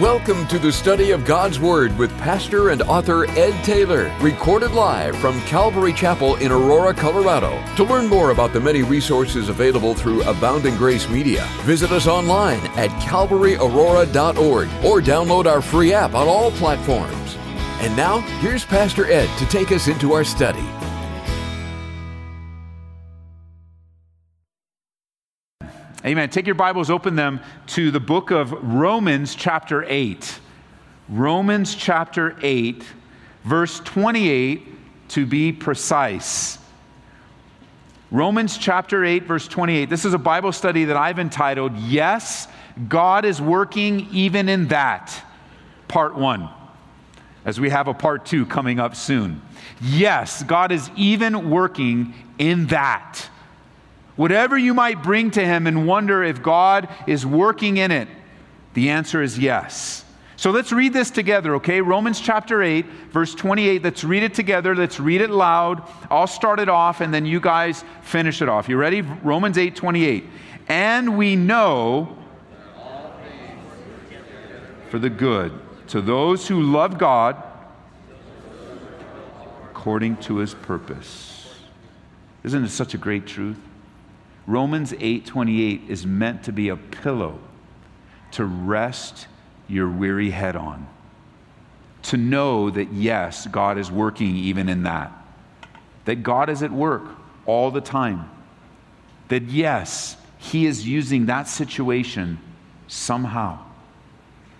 Welcome to the study of God's Word with pastor and author Ed Taylor, recorded live from Calvary Chapel in Aurora, Colorado. To learn more about the many resources available through Abounding Grace Media, visit us online at calvaryaurora.org or download our free app on all platforms. And now, here's Pastor Ed to take us into our study. Amen. Take your Bibles, open them to the book of Romans chapter 8. Romans chapter 8, verse 28 to be precise. Romans chapter 8, verse 28. This is a Bible study that I've entitled, Yes, God is Working Even in That, Part 1, as we have a Part 2 coming up soon. Yes, God is even working in that. Whatever you might bring to him and wonder if God is working in it, the answer is yes. So let's read this together, okay? Romans chapter 8, verse 28. Let's read it together. Let's read it loud. I'll start it off, and then you guys finish it off. You ready? Romans 8, 28. And we know for the good to those who love God according to his purpose. Isn't it such a great truth? Romans 8:28 is meant to be a pillow to rest your weary head on. To know that, yes, God is working even in that. That God is at work all the time. That, yes, he is using that situation somehow.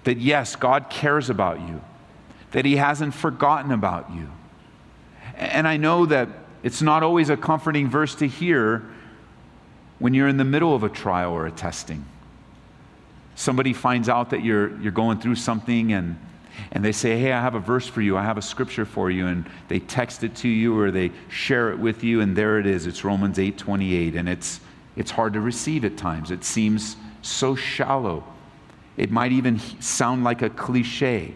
That, yes, God cares about you. That he hasn't forgotten about you. And I know that it's not always a comforting verse to hear when you're in the middle of a trial or a testing. Somebody finds out that you're going through something and they say, hey, I have a verse for you, I have a scripture for you, and they text it to you or they share it with you, and there it is. It's Romans 8:28, and it's hard to receive at times. It seems so shallow. It might even sound like a cliche.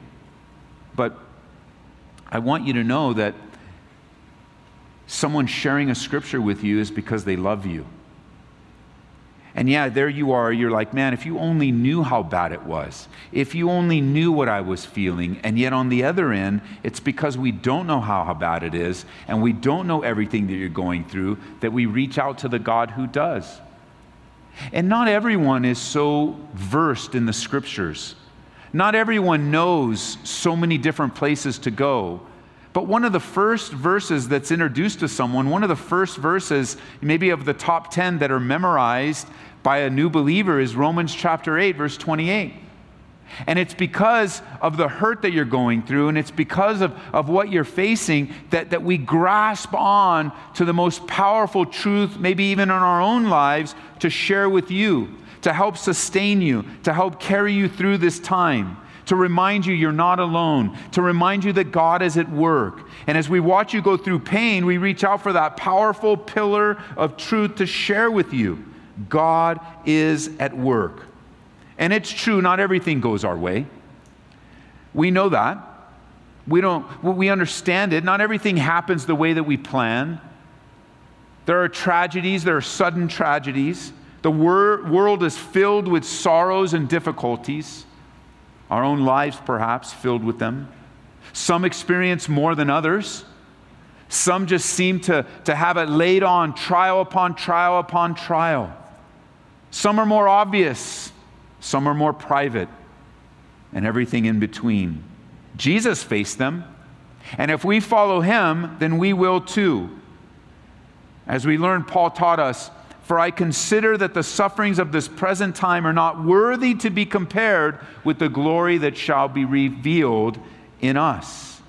But I want you to know that someone sharing a scripture with you is because they love you. And yeah, there you are, you're like, man, if you only knew how bad it was, if you only knew what I was feeling, and yet on the other end, it's because we don't know how bad it is, and we don't know everything that you're going through, that we reach out to the God who does. And not everyone is so versed in the scriptures. Not everyone knows so many different places to go. But one of the first verses that's introduced to someone, one of the first verses maybe of the top 10 that are memorized by a new believer is Romans chapter 8, verse 28. And it's because of the hurt that you're going through, and it's because of what you're facing that we grasp on to the most powerful truth, maybe even in our own lives, to share with you, to help sustain you, to help carry you through this time. To remind you you're not alone, to remind you that God is at work. And as we watch you go through pain, we reach out for that powerful pillar of truth to share with you. God is at work. And it's true, not everything goes our way. We know that. We understand it. Not everything happens the way that we plan. There are tragedies, there are sudden tragedies. The world is filled with sorrows and difficulties. Our own lives, perhaps, filled with them. Some experience more than others. Some just seem to have it laid on, trial upon trial upon trial. Some are more obvious. Some are more private. And everything in between. Jesus faced them. And if we follow him, then we will too. As we learned, Paul taught us, for I consider that the sufferings of this present time are not worthy to be compared with the glory that shall be revealed in us.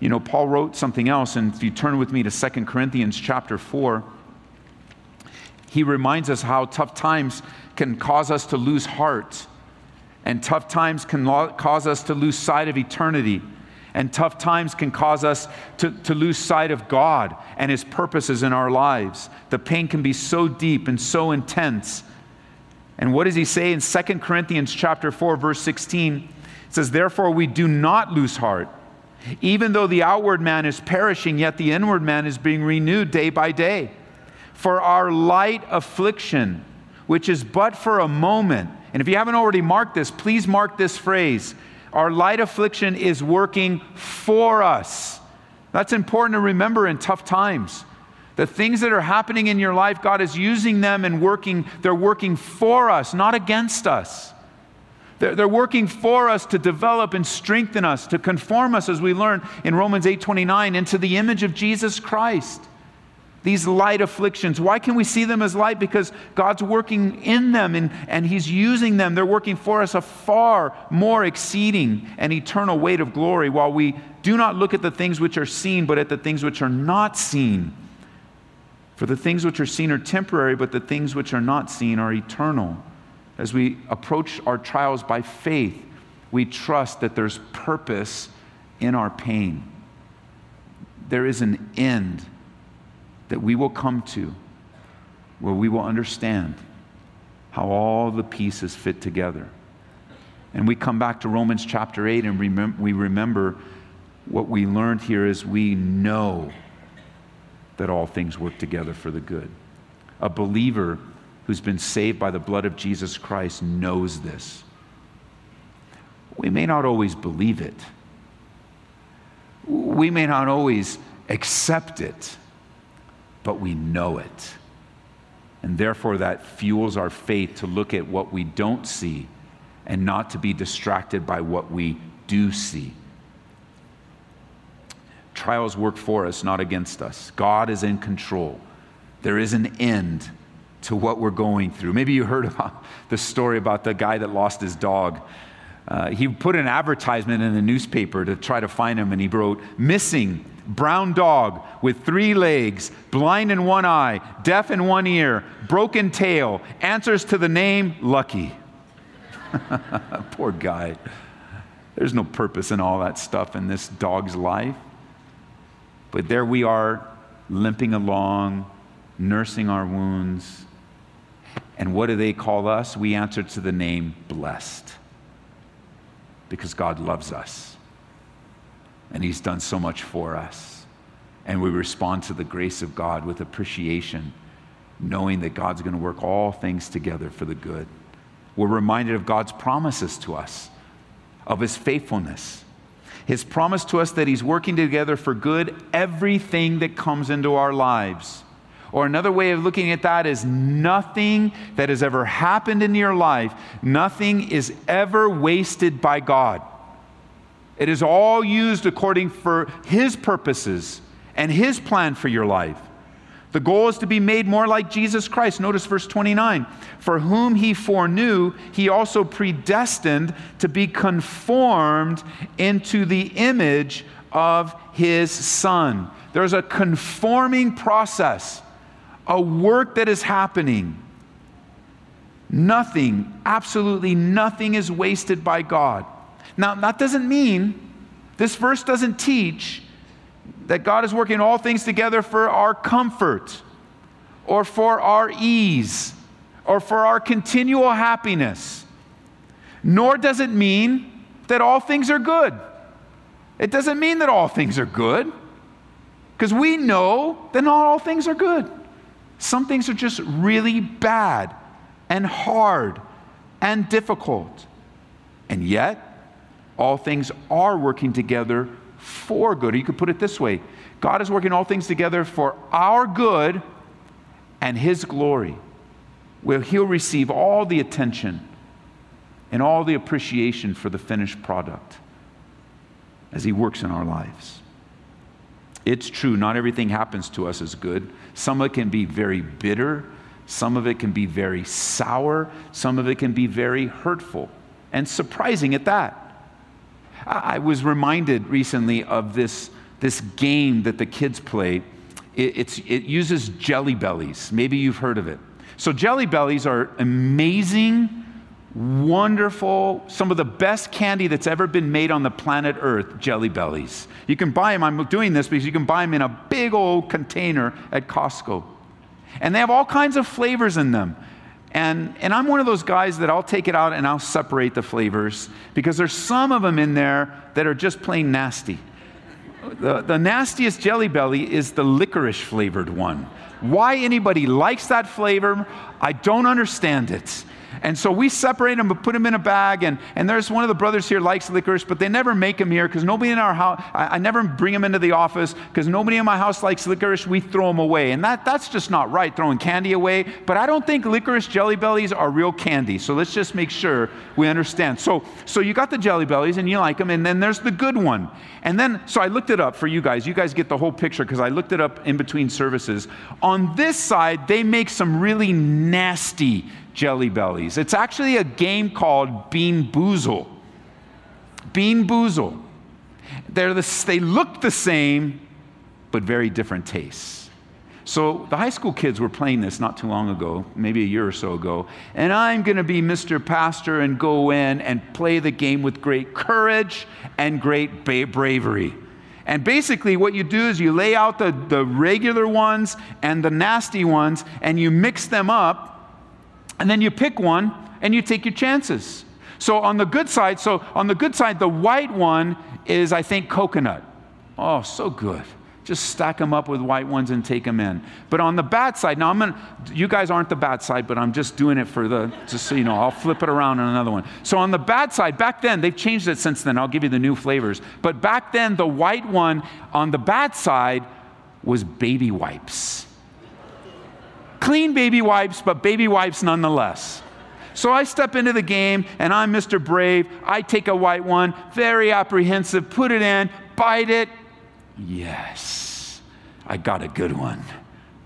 You know, Paul wrote something else, and if you turn with me to 2 Corinthians chapter 4, he reminds us how tough times can cause us to lose heart, and tough times can cause us to lose sight of eternity. And tough times can cause us to lose sight of God and his purposes in our lives. The pain can be so deep and so intense. And what does he say in 2 Corinthians chapter 4, verse 16? It says, therefore we do not lose heart. Even though the outward man is perishing, yet the inward man is being renewed day by day. For our light affliction, which is but for a moment. And if you haven't already marked this, please mark this phrase. Our light affliction is working for us. That's important to remember in tough times. The things that are happening in your life, God is using them and working. They're working for us, not against us. They're working for us to develop and strengthen us, to conform us, as we learn in Romans 8:29, into the image of Jesus Christ. These light afflictions. Why can we see them as light? Because God's working in them and He's using them. They're working for us a far more exceeding and eternal weight of glory, while we do not look at the things which are seen, but at the things which are not seen. For the things which are seen are temporary, but the things which are not seen are eternal. As we approach our trials by faith, we trust that there's purpose in our pain. There is an end that we will come to where we will understand how all the pieces fit together. And we come back to Romans chapter 8 and we remember what we learned here is we know that all things work together for the good. A believer who's been saved by the blood of Jesus Christ knows this. We may not always believe it. We may not always accept it, but we know it. And therefore that fuels our faith to look at what we don't see and not to be distracted by what we do see. Trials work for us, not against us. God is in control. There is an end to what we're going through. Maybe you heard about the story about the guy that lost his dog. He put an advertisement in the newspaper to try to find him, and he wrote, "Missing, brown dog with 3 legs, blind in 1 eye, deaf in 1 ear, broken tail, answers to the name Lucky." Poor guy. There's no purpose in all that stuff in this dog's life. But there we are, limping along, nursing our wounds. And what do they call us? We answer to the name Blessed. Because God loves us. And He's done so much for us. And we respond to the grace of God with appreciation, knowing that God's going to work all things together for the good. We're reminded of God's promises to us, of His faithfulness. His promise to us that He's working together for good everything that comes into our lives. Or another way of looking at that is nothing that has ever happened in your life, nothing is ever wasted by God. It is all used according for His purposes and His plan for your life. The goal is to be made more like Jesus Christ. Notice verse 29. For whom He foreknew, He also predestined to be conformed into the image of His Son. There's a conforming process, a work that is happening. Nothing, absolutely nothing is wasted by God. Now, that doesn't mean, this verse doesn't teach that God is working all things together for our comfort or for our ease or for our continual happiness. Nor does it mean that all things are good. It doesn't mean that all things are good, because we know that not all things are good. Some things are just really bad and hard and difficult. And yet, all things are working together for good. Or you could put it this way. God is working all things together for our good and His glory, where He'll receive all the attention and all the appreciation for the finished product as He works in our lives. It's true, not everything happens to us is good. Some of it can be very bitter. Some of it can be very sour. Some of it can be very hurtful and surprising at that. I was reminded recently of this game that the kids play. It uses Jelly Bellies. Maybe you've heard of it. So Jelly Bellies are amazing, wonderful, some of the best candy that's ever been made on the planet Earth, Jelly Bellies. You can buy them. I'm doing this because you can buy them in a big old container at Costco. And they have all kinds of flavors in them. And I'm one of those guys that I'll take it out and I'll separate the flavors, because there's some of them in there that are just plain nasty. The nastiest Jelly Belly is the licorice flavored one. Why anybody likes that flavor, I don't understand it. And so we separate them, but put them in a bag. And there's one of the brothers here likes licorice, but they never make them here because nobody in our house, I never bring them into the office because nobody in my house likes licorice. We throw them away. And that's just not right, throwing candy away. But I don't think licorice Jelly Bellies are real candy. So let's just make sure we understand. So you got the Jelly Bellies and you like them. And then there's the good one. And then, so I looked it up for you guys. You guys get the whole picture because I looked it up in between services. On this side, they make some really nasty Jelly Bellies. It's actually a game called Bean Boozled. Bean Boozled. They look the same, but very different tastes. So the high school kids were playing this not too long ago, maybe a year or so ago, and I'm going to be Mr. Pastor and go in and play the game with great courage and great bravery. And basically what you do is you lay out the regular ones and the nasty ones, and you mix them up. And then you pick one and you take your chances. So on the good side, the white one is, I think, coconut. Oh, so good. Just stack them up with white ones and take them in. But on the bad side, now you guys aren't the bad side, but I'm just doing it just so you know, I'll flip it around on another one. So on the bad side, back then, they've changed it since then. I'll give you the new flavors. But back then, the white one on the bad side was baby wipes. Clean baby wipes, but baby wipes nonetheless. So I step into the game, and I'm Mr. Brave. I take a white one, very apprehensive, put it in, bite it. Yes, I got a good one.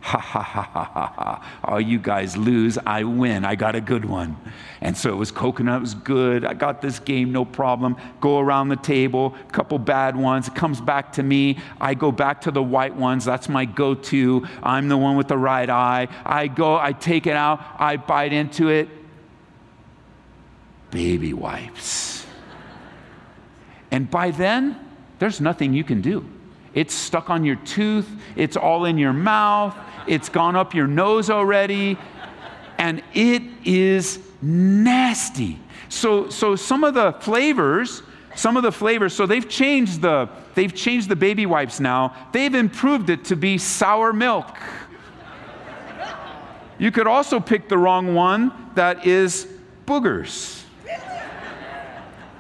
Ha, ha, ha, ha, ha, ha. All you guys lose, I win. I got a good one. And so it was coconut, it was good. I got this game, no problem. Go around the table, couple bad ones. It comes back to me. I go back to the white ones. That's my go-to. I'm the one with the right eye. I take it out. I bite into it. Baby wipes. And by then, there's nothing you can do. It's stuck on your tooth. It's all in your mouth. It's gone up your nose already. And it is nasty. So some of the flavors, so they've changed the baby wipes now. They've improved it to be sour milk. You could also pick the wrong one that is boogers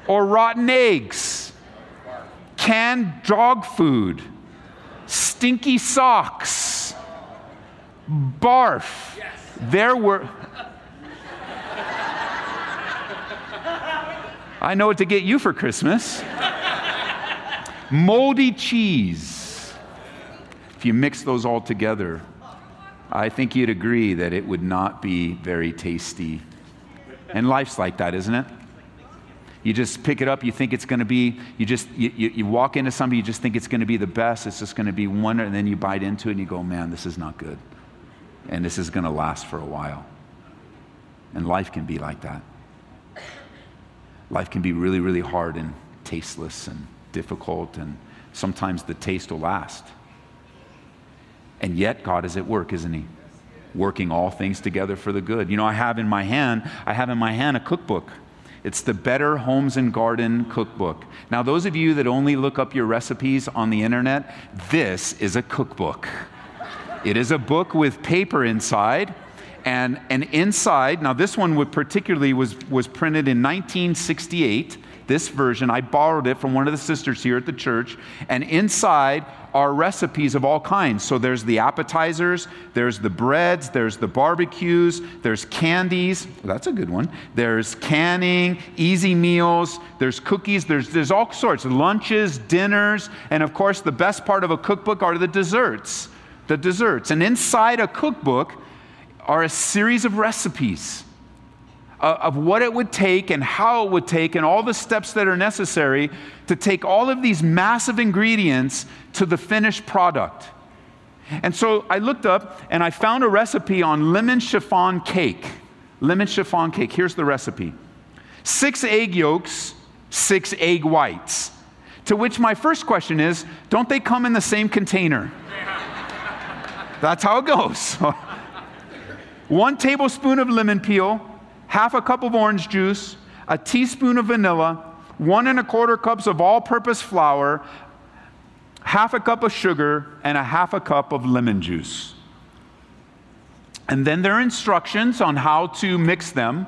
or rotten eggs. Canned dog food, stinky socks, barf. Yes. I know what to get you for Christmas. Moldy cheese. If you mix those all together, I think you'd agree that it would not be very tasty. And life's like that, isn't it? You just pick it up, you think it's going to be, you walk into somebody, you just think it's going to be the best, it's just going to be wonder, and then you bite into it and you go, man, this is not good. And this is going to last for a while. And life can be like that. Life can be really, really hard and tasteless and difficult, and sometimes the taste will last. And yet God is at work, isn't he? Working all things together for the good. You know, I have in my hand a cookbook. It's the Better Homes and Garden cookbook. Now, those of you that only look up your recipes on the internet, this is a cookbook. It is a book with paper inside, and inside, now this one particularly was printed in 1968, this version. I borrowed it from one of the sisters here at the church, and inside are recipes of all kinds. So there's the appetizers, there's the breads, there's the barbecues, there's candies. That's a good one. There's canning, easy meals, there's cookies, there's all sorts, lunches, dinners, and of course the best part of a cookbook are the desserts. The desserts. And inside a cookbook are a series of recipes of what it would take and how it would take and all the steps that are necessary to take all of these massive ingredients to the finished product. And so I looked up and I found a recipe on lemon chiffon cake. Lemon chiffon cake, here's the recipe. 6 egg yolks, 6 egg whites. To which my first question is, don't they come in the same container? That's how it goes. 1 tablespoon of lemon peel, half a cup of orange juice, a teaspoon of vanilla, 1 1/4 cups of all-purpose flour, half a cup of sugar, and a half a cup of lemon juice. And then there are instructions on how to mix them,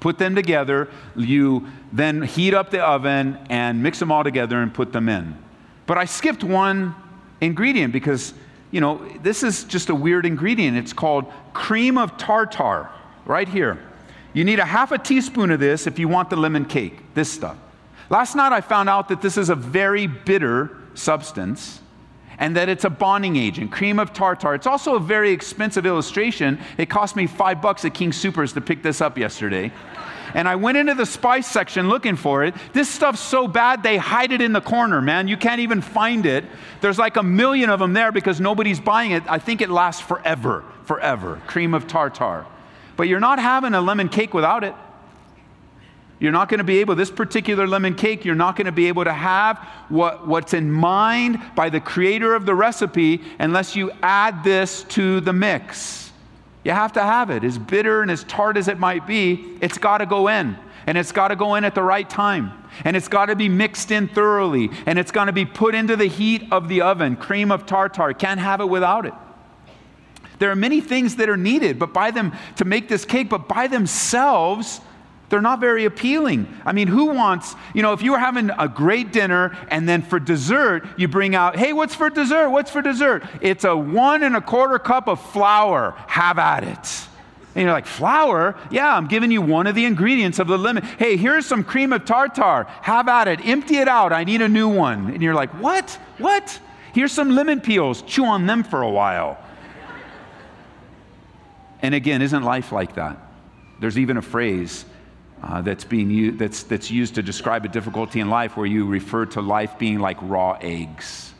put them together. You then heat up the oven and mix them all together and put them in. But I skipped one ingredient because, you know, this is just a weird ingredient. It's called cream of tartar, right here. You need a half a teaspoon of this if you want the lemon cake, this stuff. Last night I found out that this is a very bitter substance and that it's a bonding agent, cream of tartar. It's also a very expensive illustration. It cost me $5 at King Soopers to pick this up yesterday. And I went into the spice section looking for it. This stuff's so bad they hide it in the corner, man. You can't even find it. There's like 1 million of them there because nobody's buying it. I think it lasts forever, forever, cream of tartar. But you're not having a lemon cake without it. You're not going to be able, this particular lemon cake, you're not going to be able to have what's in mind by the creator of the recipe unless you add this to the mix. You have to have it. As bitter and as tart as it might be, it's got to go in. And it's got to go in at the right time. And it's got to be mixed in thoroughly. And it's going to be put into the heat of the oven. Cream of tartar. Can't have it without it. There are many things that are needed to make this cake, but by themselves, they're not very appealing. I mean, who wants, you know, if you were having a great dinner and then for dessert, you bring out, hey, what's for dessert? What's for dessert? It's a 1 1/4 cup of flour. Have at it. And you're like, flour? Yeah, I'm giving you one of the ingredients of the lemon. Hey, here's some cream of tartar. Have at it. Empty it out. I need a new one. And you're like, what? What? Here's some lemon peels. Chew on them for a while. And again, isn't life like that? There's even a phrase that's used to describe a difficulty in life where you refer to life being like raw eggs.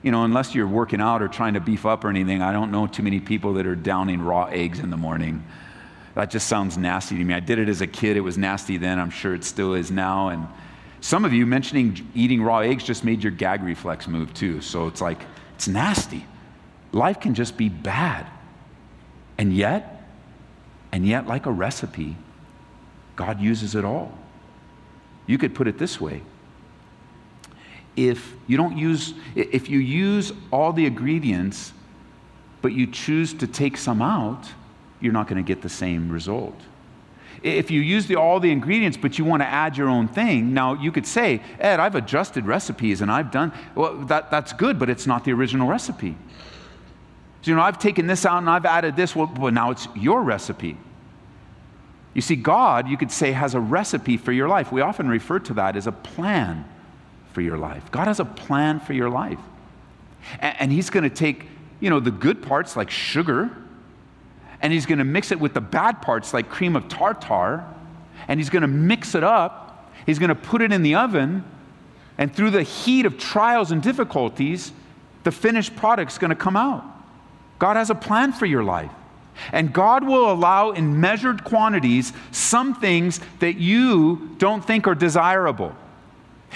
You know, unless you're working out or trying to beef up or anything, I don't know too many people that are downing raw eggs in the morning. That just sounds nasty to me. I did it as a kid. It was nasty then. I'm sure it still is now. And some of you mentioning eating raw eggs just made your gag reflex move too. So it's like, it's nasty. Life can just be bad. And yet, like a recipe, God uses it all. You could put it this way. If you use all the ingredients, but you choose to take some out, you're not going to get the same result. If you use all the ingredients, but you want to add your own thing, now you could say, Ed, I've adjusted recipes and I've done, well, that's good, but it's not the original recipe. So, you know, I've taken this out and I've added this. Well, now it's your recipe. You see, God, you could say, has a recipe for your life. We often refer to that as a plan for your life. God has a plan for your life. And he's going to take, you know, the good parts like sugar, and he's going to mix it with the bad parts like cream of tartar, and he's going to mix it up. He's going to put it in the oven, and through the heat of trials and difficulties, the finished product's going to come out. God has a plan for your life. And God will allow in measured quantities some things that you don't think are desirable.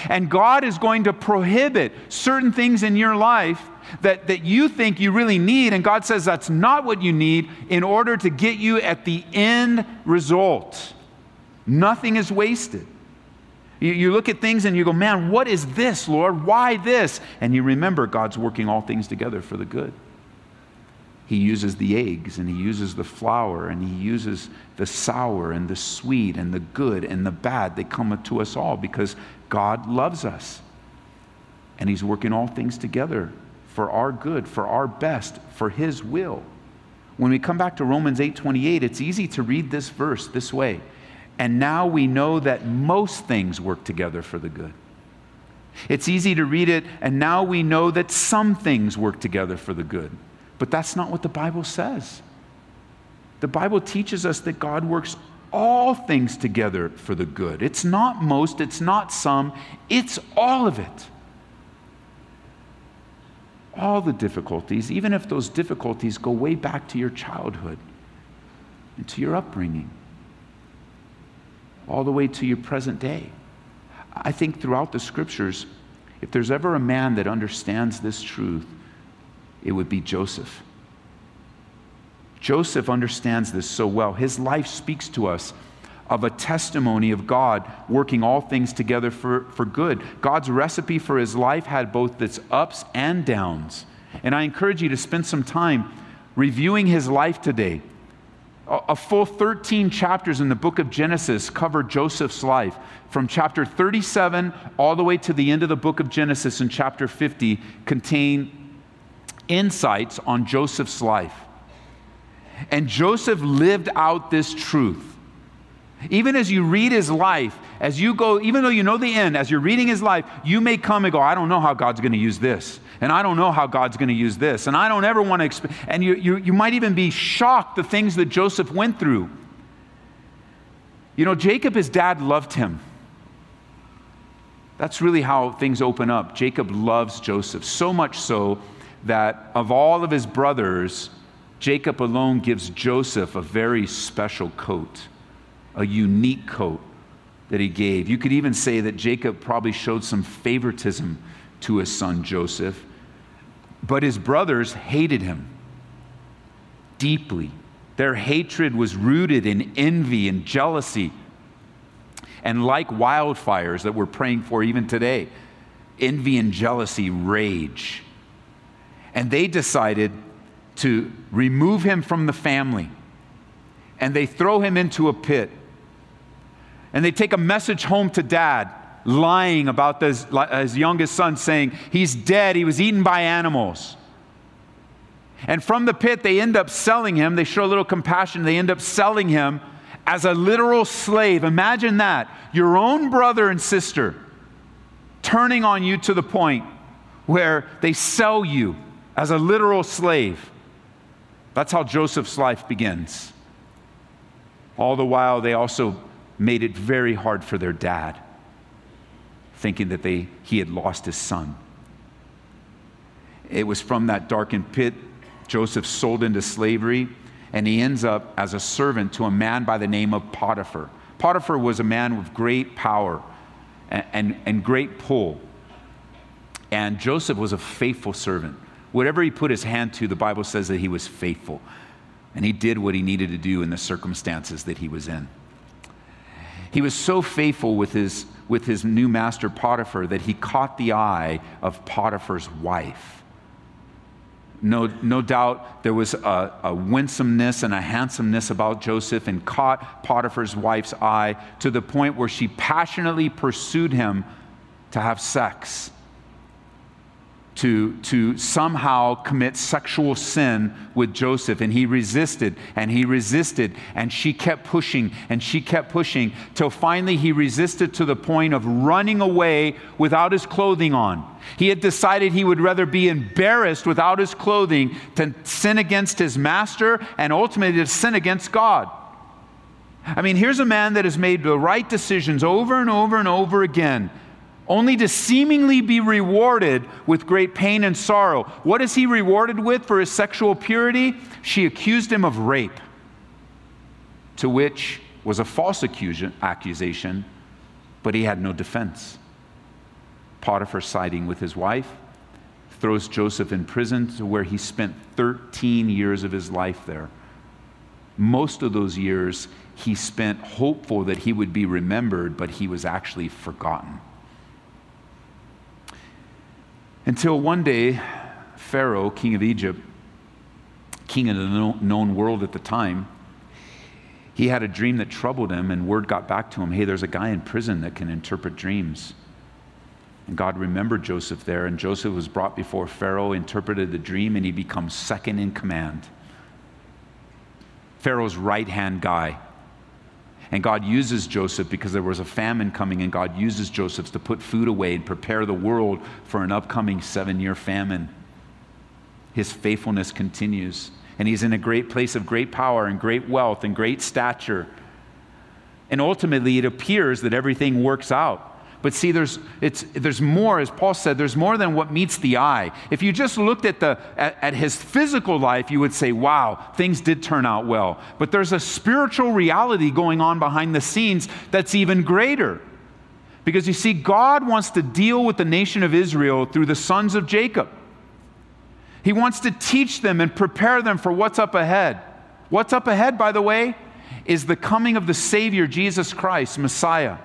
And God is going to prohibit certain things in your life that you think you really need. And God says that's not what you need in order to get you at the end result. Nothing is wasted. You look at things and you go, man, what is this, Lord? Why this? And you remember God's working all things together for the good. He uses the eggs, and he uses the flour, and he uses the sour and the sweet and the good and the bad. They come to us all because God loves us. And he's working all things together for our good, for our best, for his will. When we come back to Romans 8:28, it's easy to read this verse this way. And now we know that most things work together for the good. It's easy to read it, and now we know that some things work together for the good. But that's not what the Bible says. The Bible teaches us that God works all things together for the good. It's not most, it's not some, it's all of it. All the difficulties, even if those difficulties go way back to your childhood and to your upbringing, all the way to your present day. I think throughout the scriptures, if there's ever a man that understands this truth, it would be Joseph. Joseph understands this so well. His life speaks to us of a testimony of God working all things together for good. God's recipe for his life had both its ups and downs. And I encourage you to spend some time reviewing his life today. A full 13 chapters in the book of Genesis cover Joseph's life. From chapter 37 all the way to the end of the book of Genesis in chapter 50 contain insights on Joseph's life. And Joseph lived out this truth. Even as you read his life, as you go, even though you know the end, as you're reading his life, you may come and go, I don't know how God's going to use this. And I don't know how God's going to use this. And I don't ever want to expect. And you might even be shocked the things that Joseph went through. You know, Jacob, his dad, loved him. That's really how things open up. Jacob loves Joseph, so much so that of all of his brothers, Jacob alone gives Joseph a very special coat. A unique coat that he gave. You could even say that Jacob probably showed some favoritism to his son Joseph, but his brothers hated him deeply. Their hatred was rooted in envy and jealousy, and like wildfires that we're praying for even today, envy and jealousy rage. And they decided to remove him from the family, and they throw him into a pit. And they take a message home to dad, lying about his youngest son, saying, he's dead, he was eaten by animals. And from the pit, they end up selling him. They show a little compassion. They end up selling him as a literal slave. Imagine that. Your own brother and sister turning on you to the point where they sell you as a literal slave. That's how Joseph's life begins. All the while, they also made it very hard for their dad, thinking that he had lost his son. It was from that darkened pit Joseph sold into slavery, and he ends up as a servant to a man by the name of Potiphar. Potiphar was a man with great power and great pull, and Joseph was a faithful servant. Whatever he put his hand to, the Bible says that he was faithful. And he did what he needed to do in the circumstances that he was in. He was so faithful with his new master Potiphar that he caught the eye of Potiphar's wife. No doubt there was a winsomeness and a handsomeness about Joseph, and caught Potiphar's wife's eye to the point where she passionately pursued him to have sex, to somehow commit sexual sin with Joseph. And he resisted, and she kept pushing, till finally he resisted to the point of running away without his clothing on. He had decided he would rather be embarrassed without his clothing than sin against his master and ultimately to sin against God. I mean, here's a man that has made the right decisions over and over and over again, only to seemingly be rewarded with great pain and sorrow. What is he rewarded with for his sexual purity? She accused him of rape, to which was a false accusation, but he had no defense. Potiphar, siding with his wife, throws Joseph in prison, to where he spent 13 years of his life there. Most of those years he spent hopeful that he would be remembered, but he was actually forgotten. Until one day, Pharaoh, king of Egypt, king of the known world at the time, he had a dream that troubled him, and word got back to him, hey, there's a guy in prison that can interpret dreams. And God remembered Joseph there, and Joseph was brought before Pharaoh, interpreted the dream, and he becomes second in command. Pharaoh's right-hand guy. And God uses Joseph, because there was a famine coming, and God uses Joseph to put food away and prepare the world for an upcoming 7-year famine. His faithfulness continues, and he's in a great place of great power and great wealth and great stature. And ultimately, it appears that everything works out. But see, there's more, as Paul said, there's more than what meets the eye. If you just looked at his physical life, you would say, wow, things did turn out well. But there's a spiritual reality going on behind the scenes that's even greater. Because you see, God wants to deal with the nation of Israel through the sons of Jacob. He wants to teach them and prepare them for what's up ahead. What's up ahead, by the way, is the coming of the Savior, Jesus Christ, Messiah.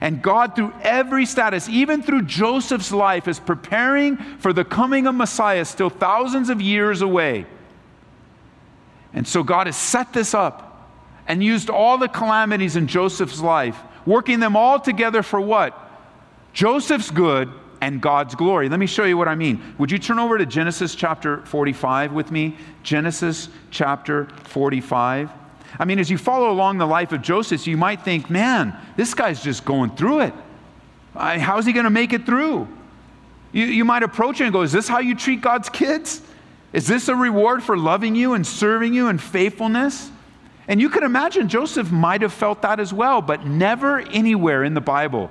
And God, through every status, even through Joseph's life, is preparing for the coming of Messiah, still thousands of years away. And so God has set this up and used all the calamities in Joseph's life, working them all together for what? Joseph's good and God's glory. Let me show you what I mean. Would you turn over to Genesis chapter 45 with me? Genesis chapter 45. I mean, as you follow along the life of Joseph, you might think, man, this guy's just going through it. How's he going to make it through? You might approach it and go, is this how you treat God's kids? Is this a reward for loving you and serving you and faithfulness? And you can imagine Joseph might have felt that as well, but never anywhere in the Bible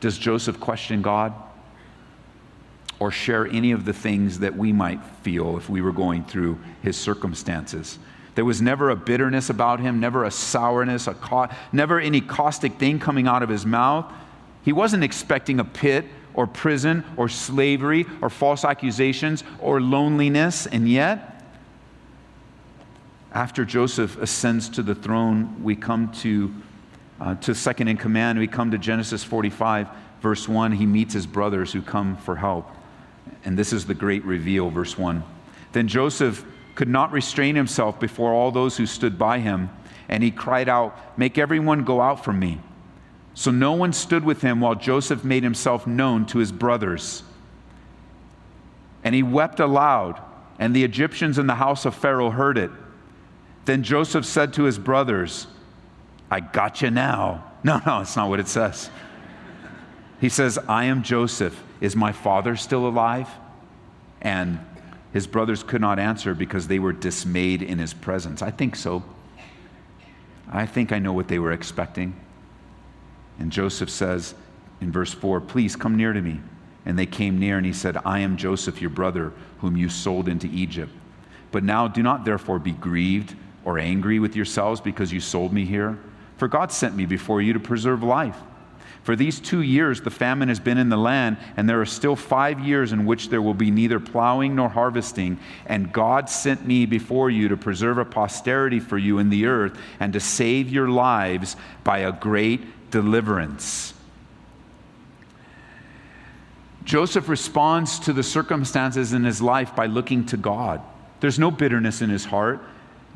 does Joseph question God or share any of the things that we might feel if we were going through his circumstances. There was never a bitterness about him, never a sourness, never any caustic thing coming out of his mouth. He wasn't expecting a pit or prison or slavery or false accusations or loneliness. And yet, after Joseph ascends to the throne, we come to second in command. We come to Genesis 45, verse 1. He meets his brothers who come for help. And this is the great reveal, verse 1. Then Joseph could not restrain himself before all those who stood by him, and he cried out, "Make everyone go out from me." So no one stood with him while Joseph made himself known to his brothers. And he wept aloud, and the Egyptians in the house of Pharaoh heard it. Then Joseph said to his brothers, "I got you now." No, it's not what it says. He says, "I am Joseph. Is my father still alive?" And his brothers could not answer because they were dismayed in his presence. I think so. I think I know what they were expecting. And Joseph says in verse 4, "Please come near to me." And they came near, and he said, "I am Joseph, your brother, whom you sold into Egypt. But now do not therefore be grieved or angry with yourselves because you sold me here. For God sent me before you to preserve life. For these 2 years the famine has been in the land, and there are still 5 years in which there will be neither plowing nor harvesting. And God sent me before you to preserve a posterity for you in the earth and to save your lives by a great deliverance." Joseph responds to the circumstances in his life by looking to God. There's no bitterness in his heart.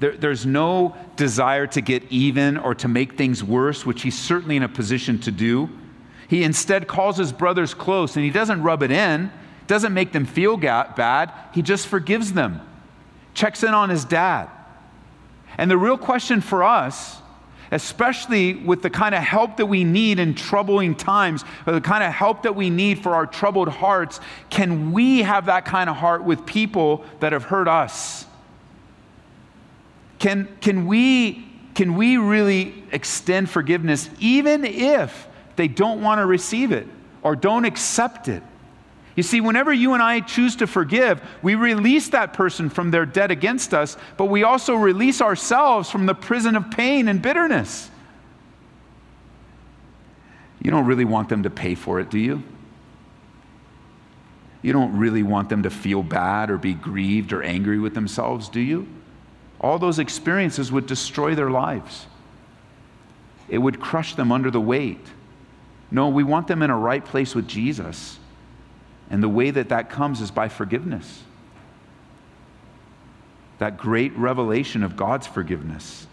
There's no desire to get even or to make things worse, which he's certainly in a position to do. He instead calls his brothers close, and he doesn't rub it in, doesn't make them feel bad. He just forgives them, checks in on his dad. And the real question for us, especially with the kind of help that we need in troubling times, or the kind of help that we need for our troubled hearts, can we have that kind of heart with people that have hurt us? Can we really extend forgiveness even if they don't want to receive it or don't accept it? You see, whenever you and I choose to forgive, we release that person from their debt against us, but we also release ourselves from the prison of pain and bitterness. You don't really want them to pay for it, do you? You don't really want them to feel bad or be grieved or angry with themselves, do you? All those experiences would destroy their lives. It would crush them under the weight. No, we want them in a right place with Jesus. And the way that that comes is by forgiveness. That great revelation of God's forgiveness.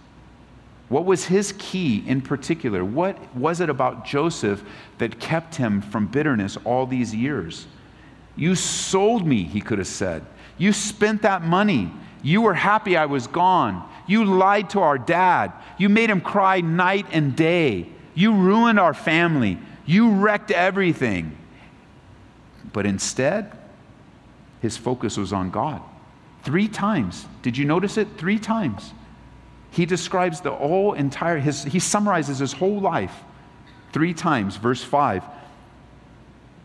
What was his key in particular? What was it about Joseph that kept him from bitterness all these years? "You sold me," he could have said. "You spent that money. You were happy I was gone. You lied to our dad. You made him cry night and day. You ruined our family. You wrecked everything." But instead, his focus was on God. 3 times. Did you notice it? 3 times. He describes the whole entire, he summarizes his whole life 3 times. Verse 5,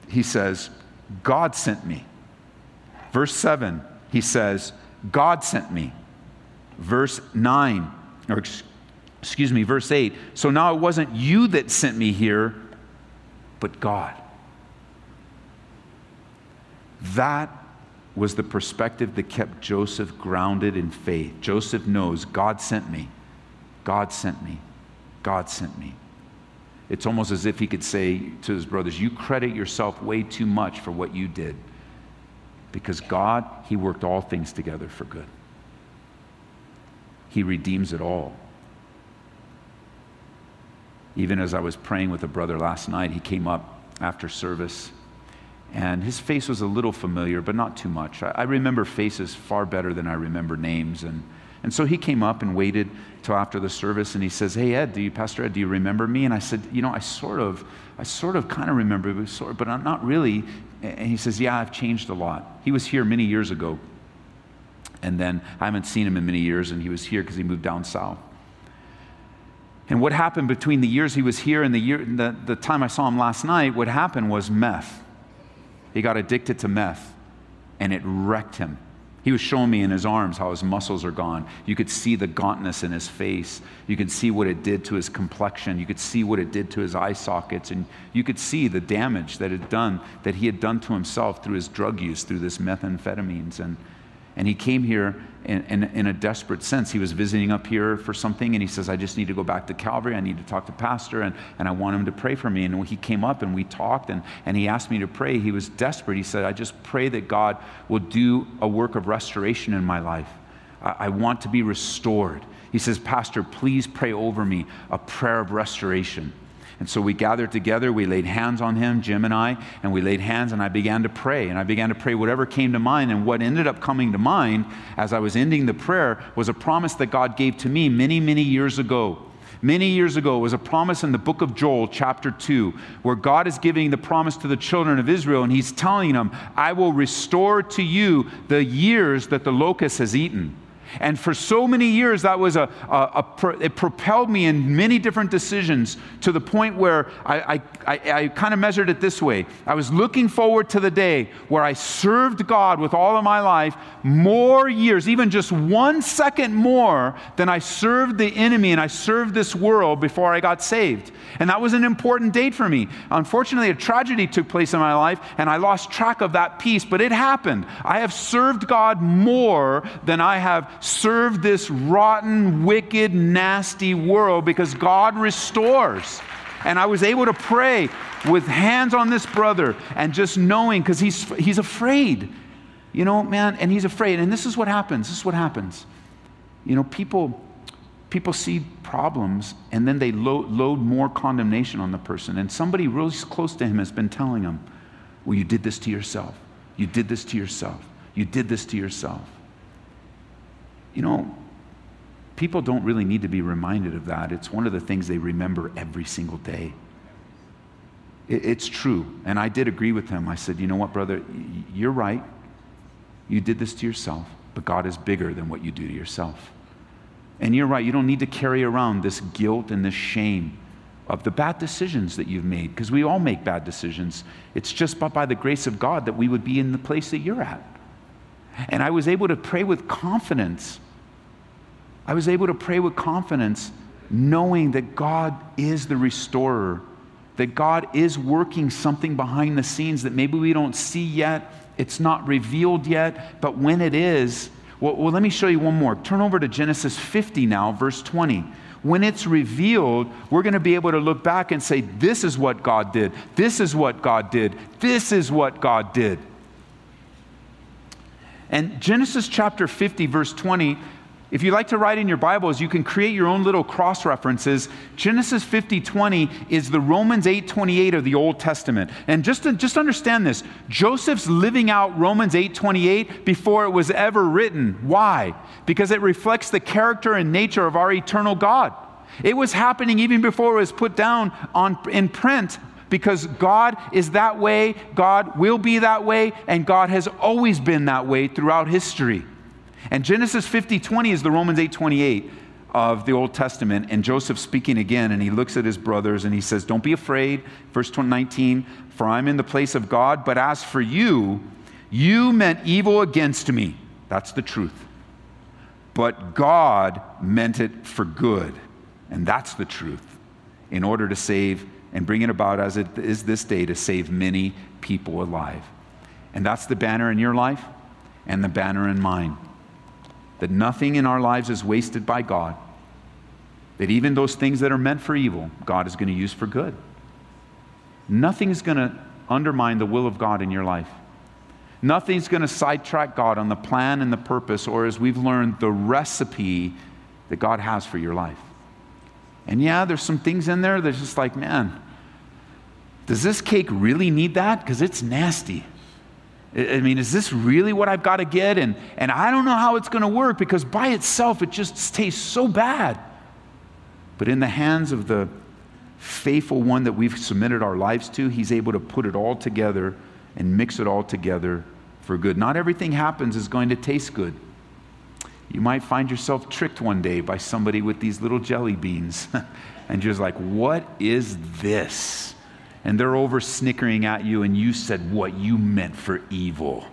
he says, "God sent me." Verse 7, he says, "God sent me." Verse 8. "So now it wasn't you that sent me here, but God." That was the perspective that kept Joseph grounded in faith. Joseph knows God sent me. God sent me. God sent me. It's almost as if he could say to his brothers, "You credit yourself way too much for what you did." Because God, he worked all things together for good. He redeems it all. Even as I was praying with a brother last night, he came up after service, and his face was a little familiar, but not too much. I remember faces far better than I remember names. And so he came up and waited till after the service, and he says, "Hey, Ed, Pastor Ed, do you remember me?" And I said, "You know, I sort of kind of remember, but I'm not really." And he says, "Yeah, I've changed a lot." He was here many years ago, and then I haven't seen him in many years, and he was here because he moved down south. And what happened between the years he was here and the time I saw him last night, what happened was meth. He got addicted to meth, and it wrecked him. He was showing me in his arms how his muscles are gone. You could see the gauntness in his face. You could see what it did to his complexion. You could see what it did to his eye sockets. And you could see the damage that he had done to himself through his drug use, through this methamphetamines. And he came here in a desperate sense. He was visiting up here for something, and he says, "I just need to go back to Calvary. I need to talk to Pastor, and I want him to pray for me." And when he came up and we talked, and he asked me to pray. He was desperate. He said, "I just pray that God will do a work of restoration in my life. I want to be restored." He says, "Pastor, please pray over me a prayer of restoration." And so we gathered together, we laid hands on him, Jim and we laid hands, and I began to pray. And I began to pray whatever came to mind, and what ended up coming to mind as I was ending the prayer was a promise that God gave to me many, many years ago. Many years ago, it was a promise in the book of Joel, chapter 2, where God is giving the promise to the children of Israel, and he's telling them, "I will restore to you the years that the locust has eaten." And for so many years, that was it propelled me in many different decisions to the point where I kind of measured it this way. I was looking forward to the day where I served God with all of my life more years, even just 1 second more than I served the enemy and I served this world before I got saved. And that was an important date for me. Unfortunately, a tragedy took place in my life, and I lost track of that piece, but it happened. I have served God more than I have serve this rotten, wicked, nasty world, because God restores. And I was able to pray with hands on this brother and just knowing, because he's afraid. You know, man, and he's afraid. And this is what happens. You know, people see problems, and then they load more condemnation on the person. And somebody really close to him has been telling him, "Well, you did this to yourself. You did this to yourself. You did this to yourself." You know, people don't really need to be reminded of that. It's one of the things they remember every single day. It's true. And I did agree with him. I said, "You know what, brother, you're right. You did this to yourself, but God is bigger than what you do to yourself. And you're right. You don't need to carry around this guilt and this shame of the bad decisions that you've made, because we all make bad decisions. It's just by the grace of God that we would be in the place that you're at." And I was able to pray with confidence. I was able to pray with confidence, knowing that God is the restorer, that God is working something behind the scenes that maybe we don't see yet. It's not revealed yet, but when it is, well, let me show you one more. Turn over to Genesis 50 now, verse 20. When it's revealed, we're going to be able to look back and say, "This is what God did. This is what God did. This is what God did." And Genesis chapter 50, verse 20, if you like to write in your Bibles, you can create your own little cross-references. Genesis 50:20 is the Romans 8:28 of the Old Testament. And just understand this. Joseph's living out Romans 8:28 before it was ever written. Why? Because it reflects the character and nature of our eternal God. It was happening even before it was put down in print, because God is that way, God will be that way, and God has always been that way throughout history. And Genesis 50:20 is the Romans 8:28 of the Old Testament, and Joseph speaking again, and he looks at his brothers, and he says, "Don't be afraid," verse 19, "for I'm in the place of God, but as for you, you meant evil against me." That's the truth. "But God meant it for good," and that's the truth, "in order to save and bring it about as it is this day, to save many people alive." And that's the banner in your life and the banner in mine. That nothing in our lives is wasted by God. That even those things that are meant for evil, God is going to use for good. Nothing is going to undermine the will of God in your life. Nothing's going to sidetrack God on the plan and the purpose, or as we've learned, the recipe that God has for your life. And yeah, there's some things in there that's just like, man, does this cake really need that? Because it's nasty. I mean, is this really what I've got to get? And I don't know how it's going to work, because by itself, it just tastes so bad. But in the hands of the faithful one that we've submitted our lives to, he's able to put it all together and mix it all together for good. Not everything happens is going to taste good. You might find yourself tricked one day by somebody with these little jelly beans. And you're just like, what is this? And they're over snickering at you, and you said what you meant for evil,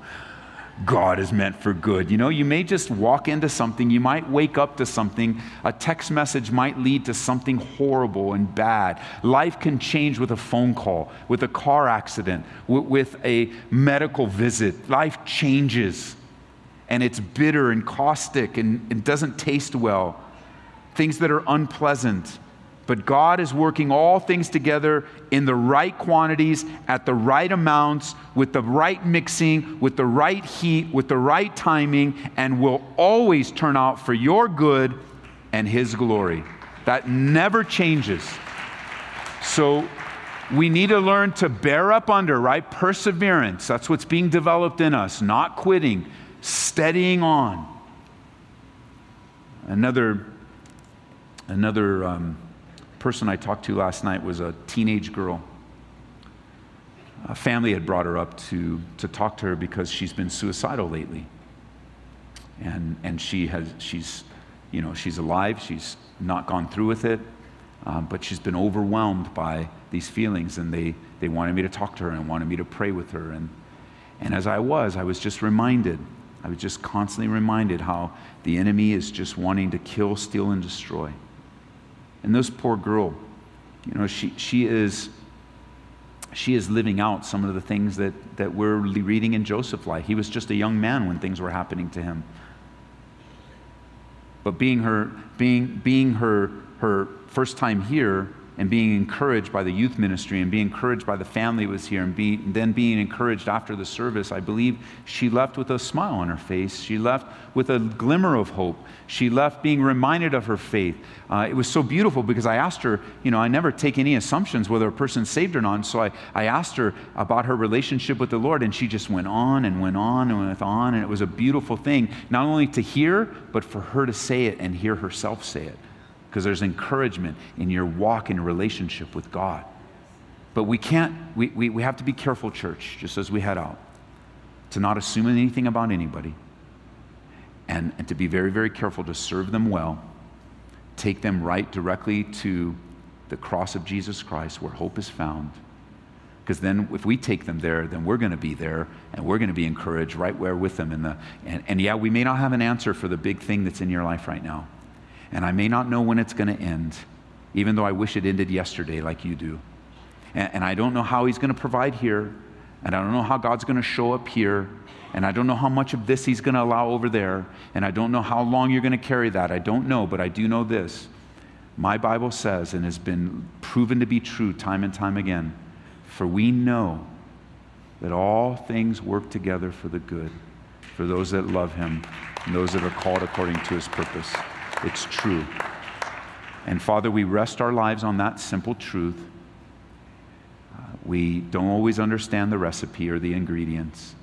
God is meant for good. You know, you may just walk into something. You might wake up to something. A text message might lead to something horrible and bad. Life can change with a phone call, with a car accident, with a medical visit. Life changes, and it's bitter and caustic, and it doesn't taste well. Things that are unpleasant. But God is working all things together in the right quantities, at the right amounts, with the right mixing, with the right heat, with the right timing, and will always turn out for your good and His glory. That never changes. So we need to learn to bear up under, right? Perseverance. That's what's being developed in us. Not quitting, steadying on. Another person I talked to last night was a teenage girl. A family had brought her up to talk to her because she's been suicidal lately. And she's alive. She's not gone through with it, but she's been overwhelmed by these feelings. And they wanted me to talk to her and wanted me to pray with her. And as I was just reminded. I was just constantly reminded how the enemy is just wanting to kill, steal, and destroy. And this poor girl, you know, she is living out some of the things that we're reading in Joseph's life. He was just a young man when things were happening to him. But being her first time here, and being encouraged by the youth ministry, and being encouraged by the family that was here, and then being encouraged after the service, I believe she left with a smile on her face. She left with a glimmer of hope. She left being reminded of her faith. It was so beautiful because I asked her, you know, I never take any assumptions whether a person's saved or not, so I asked her about her relationship with the Lord, and she just went on and went on and went on, and it was a beautiful thing, not only to hear, but for her to say it and hear herself say it. Because there's encouragement in your walk in relationship with God. But we have to be careful, church, just as we head out, to not assume anything about anybody, and to be very, very careful to serve them well, take them right directly to the cross of Jesus Christ where hope is found. Because then if we take them there, then we're going to be there, and we're going to be encouraged right where with them. And we may not have an answer for the big thing that's in your life right now. And I may not know when it's going to end, even though I wish it ended yesterday like you do. And I don't know how He's going to provide here. And I don't know how God's going to show up here. And I don't know how much of this He's going to allow over there. And I don't know how long you're going to carry that. I don't know, but I do know this. My Bible says, and has been proven to be true time and time again, for we know that all things work together for the good, for those that love Him and those that are called according to His purpose. It's true. And Father, we rest our lives on that simple truth. We don't always understand the recipe or the ingredients.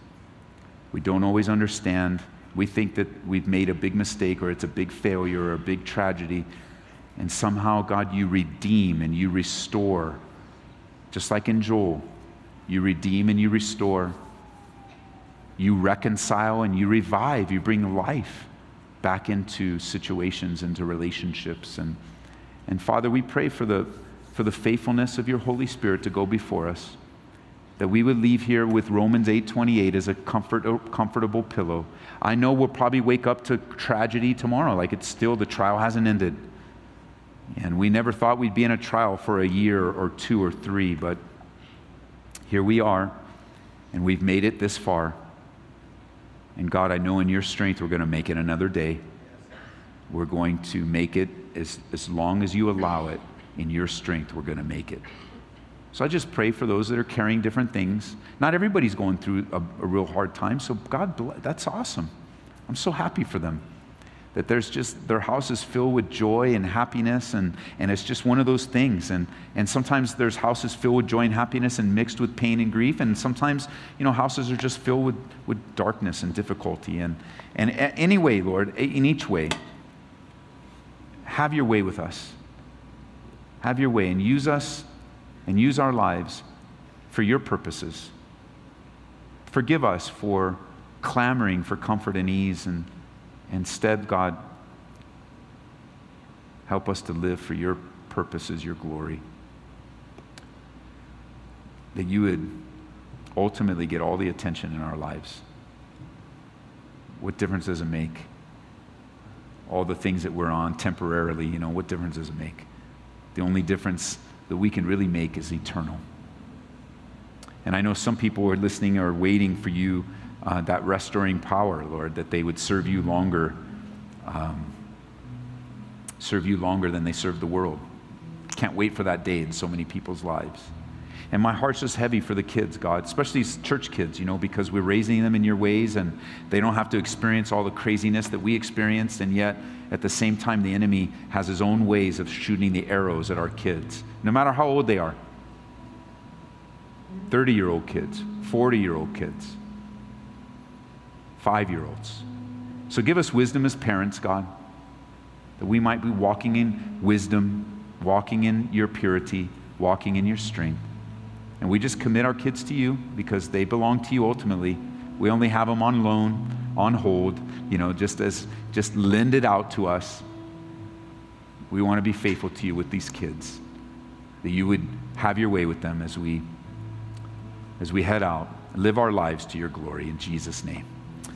We don't always understand. We think that we've made a big mistake, or it's a big failure or a big tragedy. And somehow, God, You redeem and You restore. Just like in Joel, You redeem and You restore. You reconcile and You revive. You bring life back into situations, into relationships. And Father, we pray for the faithfulness of Your Holy Spirit to go before us, that we would leave here with Romans 8:28 as a comfortable pillow. I know we'll probably wake up to tragedy tomorrow, like it's still, the trial hasn't ended. And we never thought we'd be in a trial for a year or two or three, but here we are, and we've made it this far. And God, I know in Your strength we're going to make it another day. We're going to make it as long as You allow it. In Your strength, we're going to make it. So I just pray for those that are carrying different things. Not everybody's going through a real hard time, so God, that's awesome. I'm so happy for them. that there's just, their house is filled with joy and happiness, and it's just one of those things. And sometimes there's houses filled with joy and happiness and mixed with pain and grief, and sometimes, you know, houses are just filled with darkness and difficulty. And any way, Lord, in each way, have your way with us. Have your way, and use us and use our lives for your purposes. Forgive us for clamoring for comfort and ease, and instead, God, help us to live for your purposes, your glory. That you would ultimately get all the attention in our lives. What difference does it make? All the things that we're on temporarily, you know, what difference does it make? The only difference that we can really make is eternal. And I know some people are listening or waiting for you, that restoring power, Lord, that they would serve you longer than they serve the world. Can't wait for that day in so many people's lives. And my heart's just heavy for the kids, God, especially these church kids, you know, because we're raising them in your ways, and they don't have to experience all the craziness that we experienced, and yet at the same time the enemy has his own ways of shooting the arrows at our kids, no matter how old they are. 30-year-old kids, 40-year-old kids, 5-year-olds. So give us wisdom as parents, God, that we might be walking in wisdom, walking in your purity, walking in your strength. And we just commit our kids to you because they belong to you ultimately. We only have them on loan, on hold, you know, just lend it out to us. We want to be faithful to you with these kids, that you would have your way with them as we head out, live our lives to your glory in Jesus' name.